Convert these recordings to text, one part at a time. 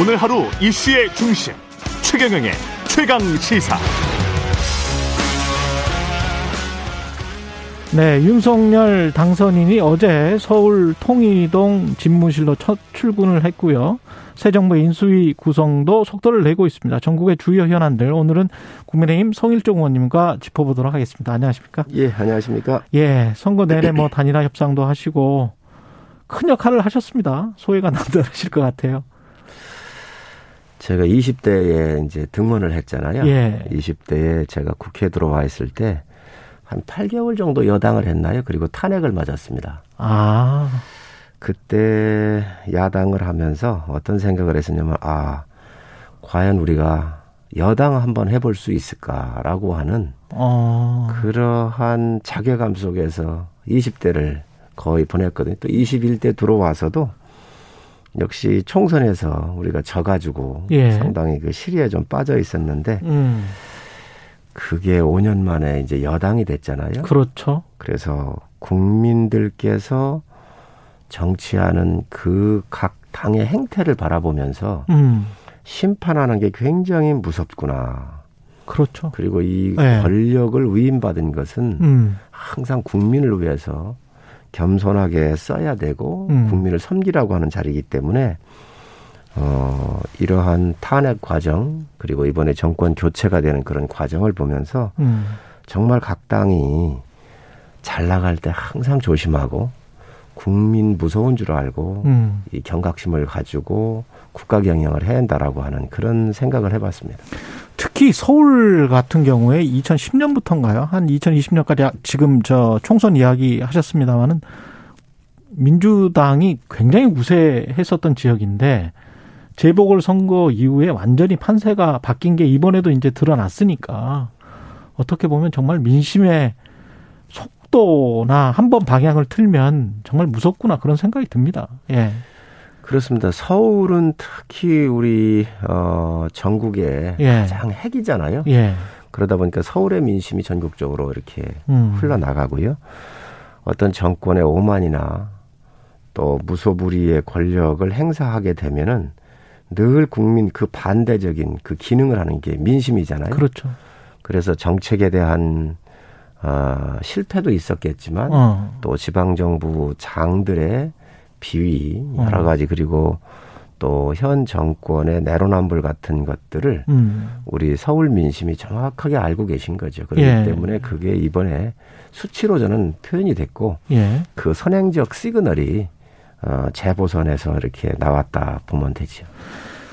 오늘 하루 이슈의 중심 최경영의 최강시사. 네, 윤석열 당선인이 어제 서울 통이동 집무실로 첫 출근을 했고요. 새 정부의 인수위 구성도 속도를 내고 있습니다. 전국의 주요 현안들 오늘은 국민의힘 성일종 의원님과 짚어보도록 하겠습니다. 안녕하십니까? 예, 안녕하십니까? 예, 선거 내내 뭐 단일화 협상도 하시고 큰 역할을 하셨습니다. 소회가 남다르실 것 같아요. 제가 20대에 이제 등원을 했잖아요. 예. 20대에 제가 국회에 들어와 있을 때 한 8개월 정도 여당을 했나요? 그리고 탄핵을 맞았습니다. 아. 그때 야당을 하면서 어떤 생각을 했었냐면, 과연 우리가 여당 한번 해볼 수 있을까라고 하는 그러한 자괴감 속에서 20대를 거의 보냈거든요. 또 21대 들어와서도 역시 총선에서 우리가 져가지고 상당히 그 실의에 좀 빠져 있었는데 그게 5년 만에 이제 여당이 됐잖아요. 그렇죠. 그래서 국민들께서 정치하는 그 각 당의 행태를 바라보면서 심판하는 게 굉장히 무섭구나. 그렇죠. 그리고 이 권력을 위임받은 것은 항상 국민을 위해서 겸손하게 써야 되고 국민을 섬기라고 하는 자리이기 때문에 이러한 탄핵 과정 그리고 이번에 정권 교체가 되는 그런 과정을 보면서 정말 각 당이 잘 나갈 때 항상 조심하고 국민 무서운 줄 알고 이 경각심을 가지고 국가 경영을 해야 한다라고 하는 그런 생각을 해봤습니다. 특히 서울 같은 경우에 2010년부터인가요? 한 2020년까지 지금 저 총선 이야기 하셨습니다마는 민주당이 굉장히 우세했었던 지역인데 재보궐선거 이후에 완전히 판세가 바뀐 게 이번에도 이제 드러났으니까 어떻게 보면 정말 민심의 또나 한번 방향을 틀면 정말 무섭구나 그런 생각이 듭니다. 예, 그렇습니다. 서울은 특히 우리 전국의 가장 핵이잖아요. 예. 그러다 보니까 서울의 민심이 전국적으로 이렇게 흘러나가고요. 어떤 정권의 오만이나 또 무소불위의 권력을 행사하게 되면은 늘 국민 그 반대적인 그 기능을 하는 게 민심이잖아요. 그렇죠. 그래서 정책에 대한 실패도 있었겠지만 또 지방정부 장들의 비위 여러 가지 그리고 또 현 정권의 내로남불 같은 것들을 우리 서울 민심이 정확하게 알고 계신 거죠. 그렇기 때문에 그게 이번에 수치로 저는 표현이 됐고 그 선행적 시그널이 재보선에서 이렇게 나왔다 보면 되죠.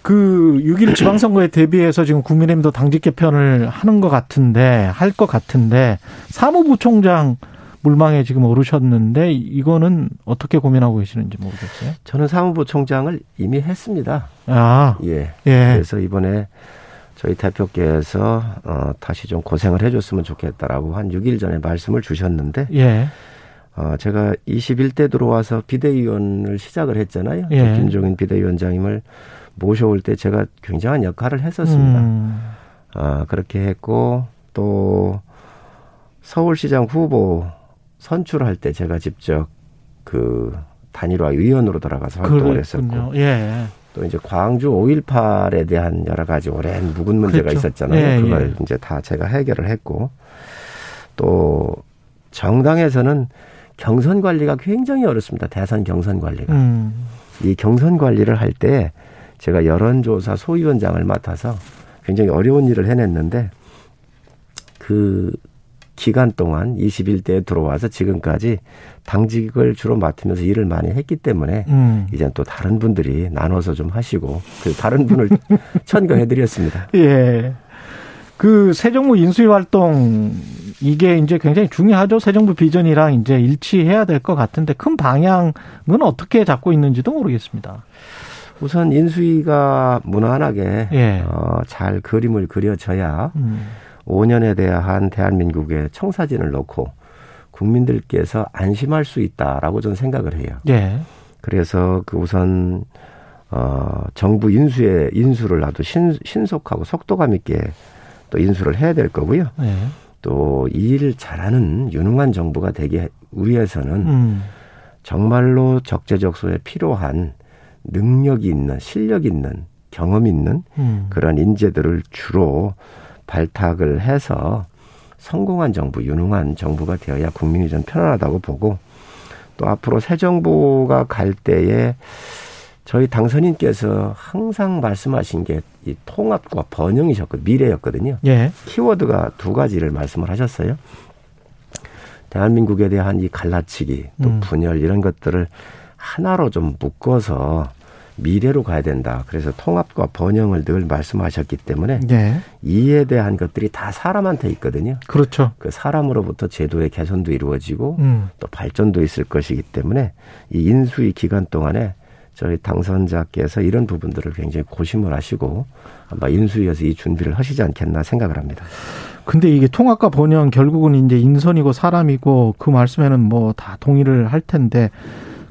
그 6.1 지방선거에 대비해서 지금 국민의힘도 당직 개편을 하는 것 같은데 할 것 같은데 사무부총장 물망에 지금 오르셨는데 이거는 어떻게 고민하고 계시는지 모르겠어요. 저는 사무부총장을 이미 했습니다. 그래서 이번에 저희 대표께서 다시 좀 고생을 해줬으면 좋겠다라고 한 6일 전에 말씀을 주셨는데 제가 21대 들어와서 비대위원을 시작을 했잖아요. 김종인 비대위원장님을 모셔올 때 제가 굉장한 역할을 했었습니다. 그렇게 했고 또 서울시장 후보 선출할 때 제가 직접 그 단일화 위원으로 들어가서 활동을 했었고 또 이제 광주 5.18에 대한 여러 가지 오랜 묵은 문제가 있었잖아요. 그걸 이제 다 제가 해결을 했고 또 정당에서는 경선 관리가 굉장히 어렵습니다. 대선 경선 관리가. 이 경선 관리를 할 때 제가 여론조사 소위원장을 맡아서 굉장히 어려운 일을 해냈는데 그 기간 동안 21대에 들어와서 지금까지 당직을 주로 맡으면서 일을 많이 했기 때문에 이제는 또 다른 분들이 나눠서 좀 하시고 그 다른 분을 천거해드렸습니다. 예. 그 새 정부 인수위 활동 이게 이제 굉장히 중요하죠. 새 정부 비전이랑 이제 일치해야 될 것 같은데 큰 방향은 어떻게 잡고 있는지도 모르겠습니다. 우선 인수위가 무난하게 잘 그림을 그려져야 5년에 대한 대한민국의 청사진을 놓고 국민들께서 안심할 수 있다라고 저는 생각을 해요. 그래서 그 우선 정부 인수를 나도 신속하고 속도감 있게 또 인수를 해야 될 거고요. 또 이 일 잘하는 유능한 정부가 되기 위해서는 정말로 적재적소에 필요한 능력이 있는 실력이 있는 경험 있는 그런 인재들을 주로 발탁을 해서 성공한 정부, 유능한 정부가 되어야 국민이 좀 편안하다고 보고, 또 앞으로 새 정부가 갈 때에 저희 당선인께서 항상 말씀하신 게 이 통합과 번영이셨고 미래였거든요. 예. 키워드가 두 가지를 말씀을 하셨어요. 대한민국에 대한 이 갈라치기, 또 분열 이런 것들을 하나로 좀 묶어서 미래로 가야 된다. 그래서 통합과 번영을 늘 말씀하셨기 때문에 예. 이에 대한 것들이 다 사람한테 있거든요. 그렇죠. 그 사람으로부터 제도의 개선도 이루어지고 또 발전도 있을 것이기 때문에 이 인수위 기간 동안에 저희 당선자께서 이런 부분들을 굉장히 고심을 하시고 아마 인수위에서 이 준비를 하시지 않겠나 생각을 합니다. 근데 이게 통합과 번영 결국은 이제 인선이고 사람이고 그 말씀에는 뭐 다 동의를 할 텐데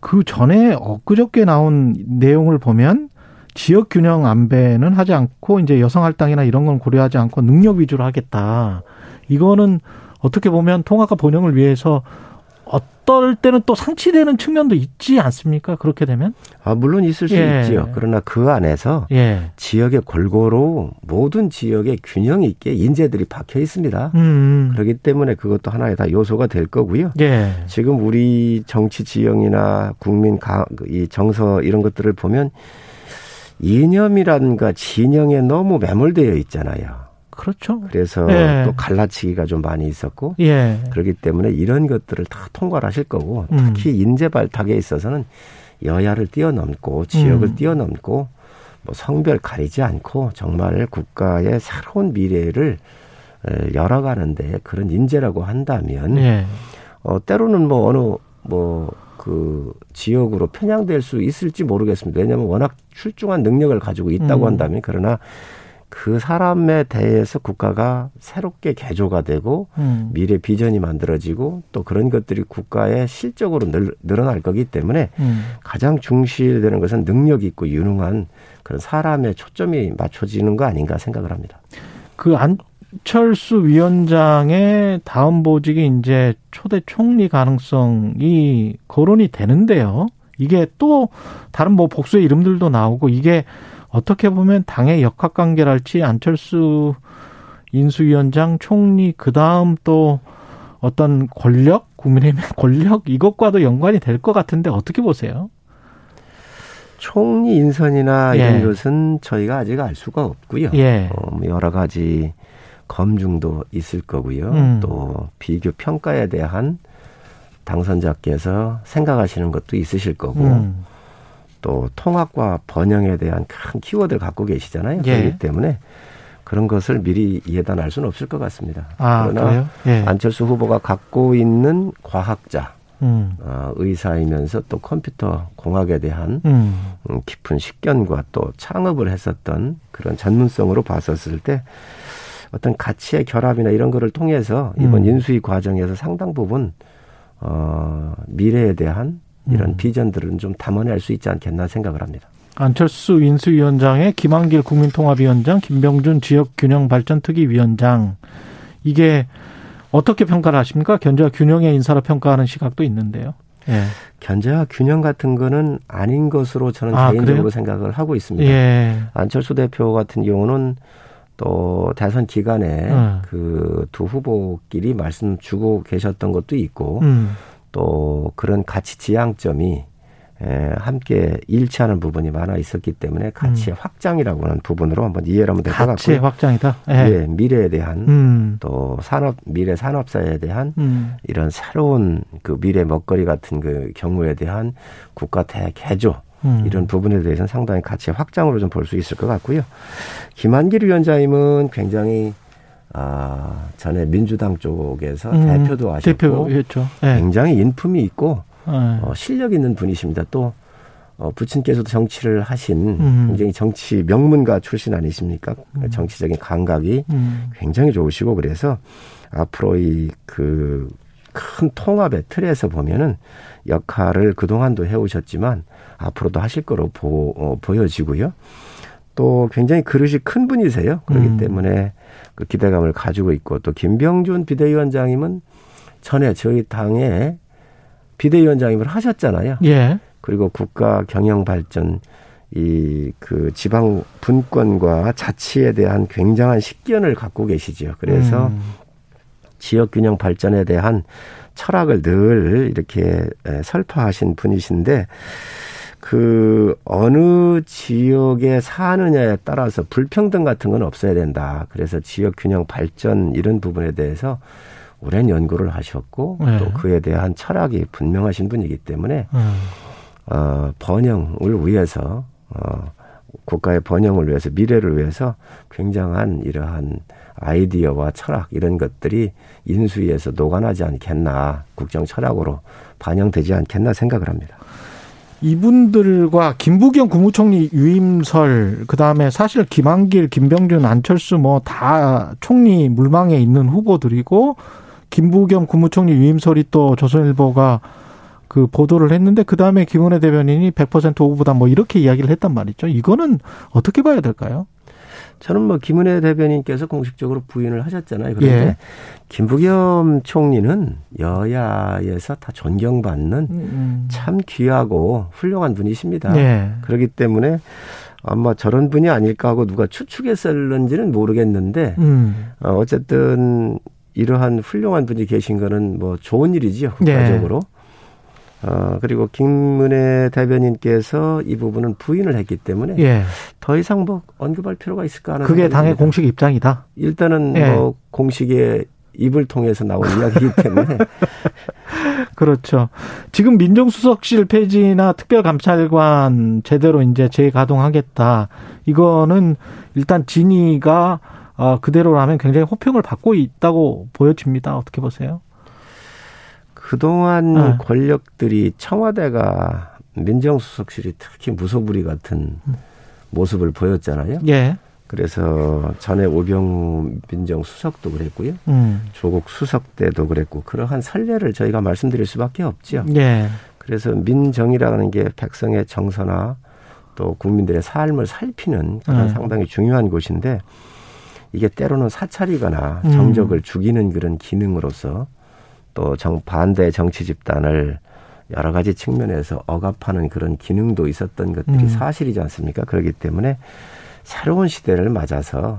그 전에 엊그저께 나온 내용을 보면 지역 균형 안배는 하지 않고 이제 여성 할당이나 이런 건 고려하지 않고 능력 위주로 하겠다. 이거는 어떻게 보면 통합과 번영을 위해서 어떨 때는 또 상치되는 측면도 있지 않습니까? 그렇게 되면? 아, 물론 있을 수 예. 있지요. 그러나 그 안에서 예. 지역의 골고루 모든 지역에 균형 있게 인재들이 박혀 있습니다. 그렇기 때문에 그것도 하나의 다 요소가 될 거고요. 예. 지금 우리 정치 지형이나 국민 이 정서 이런 것들을 보면 이념이란가 진영에 너무 매몰되어 있잖아요. 그렇죠. 그래서 예. 또 갈라치기가 좀 많이 있었고 예. 그렇기 때문에 이런 것들을 다 통과를 하실 거고 특히 인재 발탁에 있어서는 여야를 뛰어넘고 지역을 뛰어넘고 뭐 성별 가리지 않고 정말 국가의 새로운 미래를 열어가는 데 그런 인재라고 한다면 예. 때로는 뭐 어느 뭐 그 지역으로 편향될 수 있을지 모르겠습니다. 왜냐하면 워낙 출중한 능력을 가지고 있다고 한다면 그러나 그 사람에 대해서 국가가 새롭게 개조가 되고 미래 비전이 만들어지고 또 그런 것들이 국가에 실적으로 늘어날 거기 때문에 가장 중시되는 것은 능력 있고 유능한 그런 사람의 초점이 맞춰지는 거 아닌가 생각을 합니다. 그 안철수 위원장의 다음 보직이 이제 초대 총리 가능성이 거론이 되는데요. 이게 또 다른 뭐 복수의 이름들도 나오고 이게 어떻게 보면 당의 역학관계랄지 안철수 인수위원장 총리 그다음 또 어떤 권력 국민의힘 권력 이것과도 연관이 될 것 같은데 어떻게 보세요? 총리 인선이나 예. 이런 것은 저희가 아직 알 수가 없고요. 예. 여러 가지 검증도 있을 거고요. 또 비교 평가에 대한 당선자께서 생각하시는 것도 있으실 거고 또 통합과 번영에 대한 큰 키워드를 갖고 계시잖아요. 예. 그렇기 때문에 그런 것을 미리 예단할 수는 없을 것 같습니다. 아, 그러나 예. 안철수 후보가 갖고 있는 과학자, 의사이면서 또 컴퓨터 공학에 대한 깊은 식견과 또 창업을 했었던 그런 전문성으로 봤었을 때 어떤 가치의 결합이나 이런 거를 통해서 이번 인수위 과정에서 상당 부분 미래에 대한 이런 비전들은 좀 담아낼 수 있지 않겠나 생각을 합니다. 안철수 인수위원장의 김한길 국민통합위원장, 김병준 지역균형발전특위위원장. 이게 어떻게 평가를 하십니까? 견제와 균형의 인사로 평가하는 시각도 있는데요. 예. 견제와 균형 같은 거는 아닌 것으로 저는 개인적으로 그래요? 생각을 하고 있습니다. 예. 안철수 대표 같은 경우는 또 대선 기간에 그 두 후보끼리 말씀 주고 계셨던 것도 있고 또 그런 가치 지향점이 함께 일치하는 부분이 많아 있었기 때문에 가치의 확장이라고 하는 부분으로 한번 이해를 하면 될 것 같고요. 가치의 확장이다. 예. 예, 미래에 대한 또 산업 미래 산업사에 대한 이런 새로운 그 미래 먹거리 같은 그 경우에 대한 국가 대개조 이런 부분에 대해서는 상당히 가치의 확장으로 좀 볼 수 있을 것 같고요. 김한길 위원장님은 굉장히 전에 민주당 쪽에서 대표도 하셨고 대표였죠. 네. 굉장히 인품이 있고 네. 실력 있는 분이십니다. 또 부친께서도 정치를 하신 굉장히 정치 명문가 출신 아니십니까? 정치적인 감각이 굉장히 좋으시고 그래서 앞으로 이 그 큰 통합의 틀에서 보면은 역할을 그동안도 해오셨지만 앞으로도 하실 거로 보여지고요. 또 굉장히 그릇이 큰 분이세요. 그렇기 때문에 그 기대감을 가지고 있고 또 김병준 비대위원장님은 전에 저희 당의 비대위원장님을 하셨잖아요. 예. 그리고 국가 경영 발전 이 그 지방 분권과 자치에 대한 굉장한 식견을 갖고 계시죠. 그래서 지역 균형 발전에 대한 철학을 늘 이렇게 설파하신 분이신데 그 어느 지역에 사느냐에 따라서 불평등 같은 건 없어야 된다. 그래서 지역 균형 발전 이런 부분에 대해서 오랜 연구를 하셨고 네. 또 그에 대한 철학이 분명하신 분이기 때문에 번영을 위해서 국가의 번영을 위해서 미래를 위해서 굉장한 이러한 아이디어와 철학 이런 것들이 인수위에서 녹아나지 않겠나 국정 철학으로 반영되지 않겠나 생각을 합니다. 이분들과 김부겸 국무총리 유임설 그다음에 사실 김한길, 김병준, 안철수 뭐 다 총리 물망에 있는 후보들이고 김부겸 국무총리 유임설이 또 조선일보가 그 보도를 했는데 그다음에 김은혜 대변인이 100% 후보다 뭐 이렇게 이야기를 했단 말이죠. 이거는 어떻게 봐야 될까요? 저는 뭐 김은혜 대변인께서 공식적으로 부인을 하셨잖아요. 그런데 예. 김부겸 총리는 여야에서 다 존경받는 참 귀하고 훌륭한 분이십니다. 예. 그렇기 때문에 아마 저런 분이 아닐까 하고 누가 추측했을는지는 모르겠는데 어쨌든 이러한 훌륭한 분이 계신 거는 뭐 좋은 일이지요. 국가적으로. 예. 그리고 김은혜 대변인께서 이 부분은 부인을 했기 때문에 예. 더 이상 뭐 언급할 필요가 있을까 하는 그게 당의 공식 입장이다. 일단은 예. 뭐 공식의 입을 통해서 나온 이야기이기 때문에 그렇죠. 지금 민정수석실 폐지나 특별감찰관 제대로 이제 재가동하겠다. 이거는 일단 진위가 그대로라면 굉장히 호평을 받고 있다고 보여집니다. 어떻게 보세요? 그동안 권력들이 청와대가 민정수석실이 특히 무소불위 같은 모습을 보였잖아요. 예. 그래서 전에 오병우 민정수석도 그랬고요. 조국 수석 때도 그랬고 그러한 선례를 저희가 말씀드릴 수밖에 없죠. 예. 그래서 민정이라는 게 백성의 정서나 또 국민들의 삶을 살피는 그런 상당히 중요한 곳인데 이게 때로는 사찰이거나 정적을 죽이는 그런 기능으로서 또 반대 정치 집단을 여러 가지 측면에서 억압하는 그런 기능도 있었던 것들이 사실이지 않습니까? 그렇기 때문에 새로운 시대를 맞아서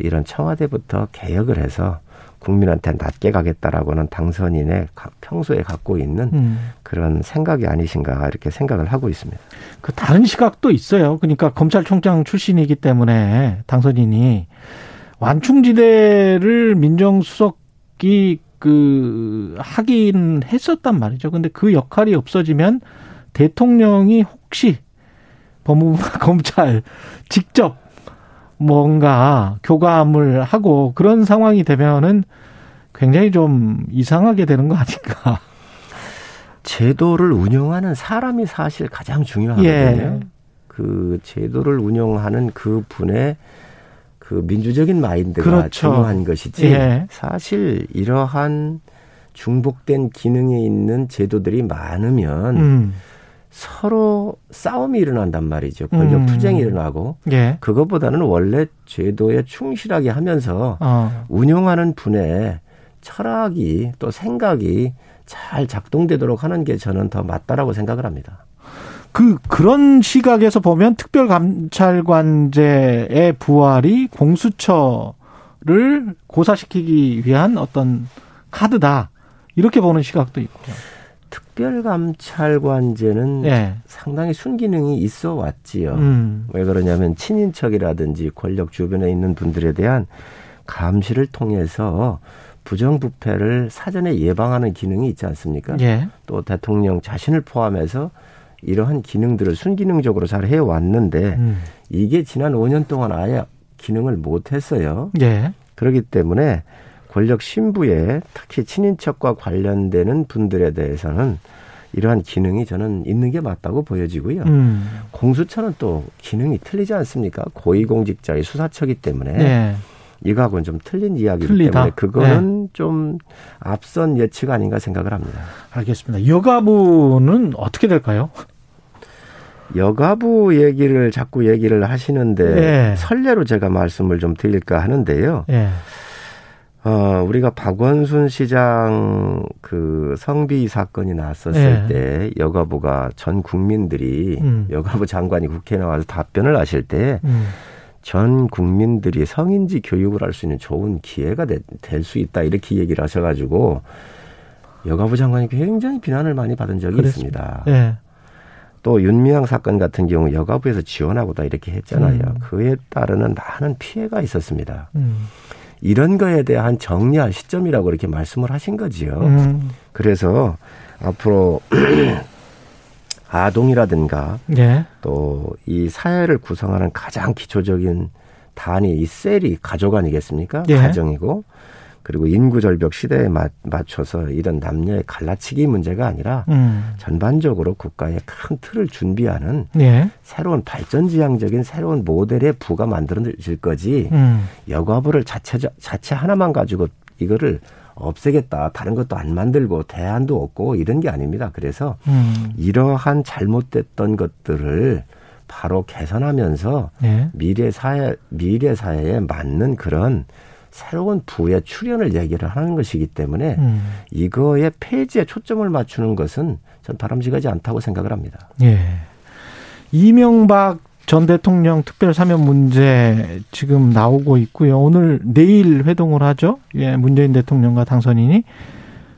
이런 청와대부터 개혁을 해서 국민한테 낮게 가겠다라고는 당선인의 평소에 갖고 있는 그런 생각이 아니신가 이렇게 생각을 하고 있습니다. 그 다른 시각도 있어요. 그러니까 검찰총장 출신이기 때문에 당선인이 완충지대를 민정수석이 하긴 했었단 말이죠. 근데 그 역할이 없어지면 대통령이 혹시 법무부나 검찰 직접 뭔가 교감을 하고 그런 상황이 되면은 굉장히 좀 이상하게 되는 거 아닌가. 제도를 운영하는 사람이 사실 가장 중요하거든요. 예. 그 제도를 운영하는 그 분의 그 민주적인 마인드가 그렇죠. 중요한 것이지 예. 사실 이러한 중복된 기능이 있는 제도들이 많으면 서로 싸움이 일어난단 말이죠. 권력 투쟁이 일어나고 예. 그것보다는 원래 제도에 충실하게 하면서 운영하는 분의 철학이 또 생각이 잘 작동되도록 하는 게 저는 더 맞다라고 생각을 합니다. 그런 시각에서 보면 특별감찰관제의 부활이 공수처를 고사시키기 위한 어떤 카드다. 이렇게 보는 시각도 있고요. 특별감찰관제는 네. 상당히 순기능이 있어 왔지요. 왜 그러냐면 친인척이라든지 권력 주변에 있는 분들에 대한 감시를 통해서 부정부패를 사전에 예방하는 기능이 있지 않습니까? 네. 또 대통령 자신을 포함해서 이러한 기능들을 순기능적으로 잘 해왔는데 이게 지난 5년 동안 아예 기능을 못했어요. 예. 그렇기 때문에 권력 신부에 특히 친인척과 관련되는 분들에 대해서는 이러한 기능이 저는 있는 게 맞다고 보여지고요. 공수처는 또 기능이 틀리지 않습니까? 고위공직자의 수사처이기 때문에 예. 이거하고는 좀 틀린 이야기이기 때문에 그거는 네. 좀 앞선 예측 아닌가 생각을 합니다. 알겠습니다. 여가부는 어떻게 될까요? 여가부 얘기를 자꾸 얘기를 하시는데 네. 선례로 제가 말씀을 좀 드릴까 하는데요. 네. 우리가 박원순 시장 그 성비 사건이 나왔었을 네. 때 여가부가 전 국민들이 여가부 장관이 국회에 나와서 답변을 하실 때 전 국민들이 성인지 교육을 할 수 있는 좋은 기회가 될 수 있다 이렇게 얘기를 하셔가지고 여가부 장관이 굉장히 비난을 많이 받은 적이 있습니다. 네. 또 윤미향 사건 같은 경우 여가부에서 지원하고다 이렇게 했잖아요. 그에 따르는 많은 피해가 있었습니다. 이런 거에 대한 정리할 시점이라고 이렇게 말씀을 하신 거지요. 그래서 앞으로 아동이라든가 네. 또 이 사회를 구성하는 가장 기초적인 단위, 이 셀이 가족 아니겠습니까? 네. 가정이고 그리고 인구 절벽 시대에 맞춰서 이런 남녀의 갈라치기 문제가 아니라 전반적으로 국가의 큰 틀을 준비하는 예. 새로운 발전지향적인 새로운 모델의 부가 만들어질 거지 여가부를 자체 하나만 가지고 이거를 없애겠다. 다른 것도 안 만들고 대안도 없고 이런 게 아닙니다. 그래서 이러한 잘못됐던 것들을 바로 개선하면서 예. 미래 사회에 맞는 그런 새로운 부의 출현을 얘기를 하는 것이기 때문에 이거의 폐지에 초점을 맞추는 것은 전 바람직하지 않다고 생각을 합니다. 예. 이명박 전 대통령 특별사면 문제 지금 나오고 있고요. 오늘 내일 회동을 하죠. 예, 문재인 대통령과 당선인이.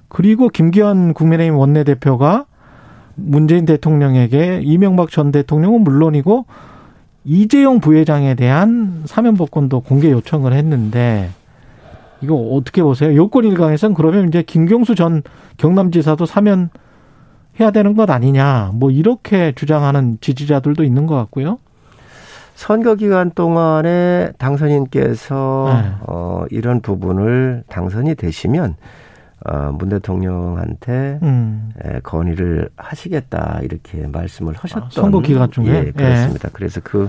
그리고 김기현 국민의힘 원내대표가 문재인 대통령에게 이명박 전 대통령은 물론이고 이재용 부회장에 대한 사면법권도 공개 요청을 했는데 이거 어떻게 보세요? 요건 일각에서는 그러면 이제 김경수 전 경남지사도 사면 해야 되는 것 아니냐, 뭐 이렇게 주장하는 지지자들도 있는 것 같고요. 선거 기간 동안에 당선인께서 네. 이런 부분을 당선이 되시면 문 대통령한테 건의를 하시겠다 이렇게 말씀을 하셨던 선거 기간 중에 예, 그렇습니다. 예. 그래서 그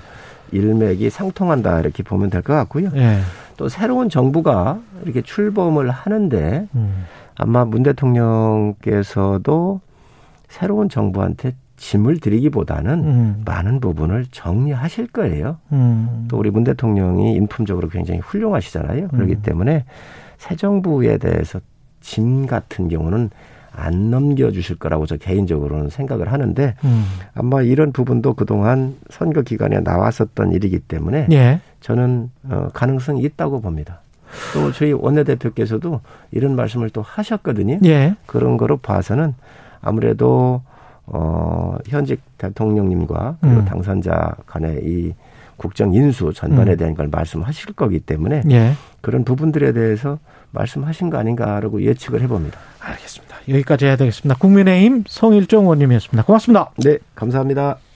일맥이 상통한다 이렇게 보면 될 것 같고요. 예. 또 새로운 정부가 이렇게 출범을 하는데 아마 문 대통령께서도 새로운 정부한테 짐을 드리기보다는 많은 부분을 정리하실 거예요. 또 우리 문 대통령이 인품적으로 굉장히 훌륭하시잖아요. 그렇기 때문에 새 정부에 대해서 짐 같은 경우는 안 넘겨주실 거라고 저 개인적으로는 생각을 하는데 아마 이런 부분도 그동안 선거 기간에 나왔었던 일이기 때문에 예. 저는 가능성이 있다고 봅니다. 또 저희 원내대표께서도 이런 말씀을 또 하셨거든요. 예. 그런 거로 봐서는 아무래도 현직 대통령님과 그리고 당선자 간의 이 국정 인수 전반에 대한 걸 말씀하실 거기 때문에 예. 그런 부분들에 대해서 말씀하신 거 아닌가라고 예측을 해봅니다. 알겠습니다. 여기까지 해야 되겠습니다. 국민의힘 성일종 의원님이었습니다. 고맙습니다. 네, 감사합니다.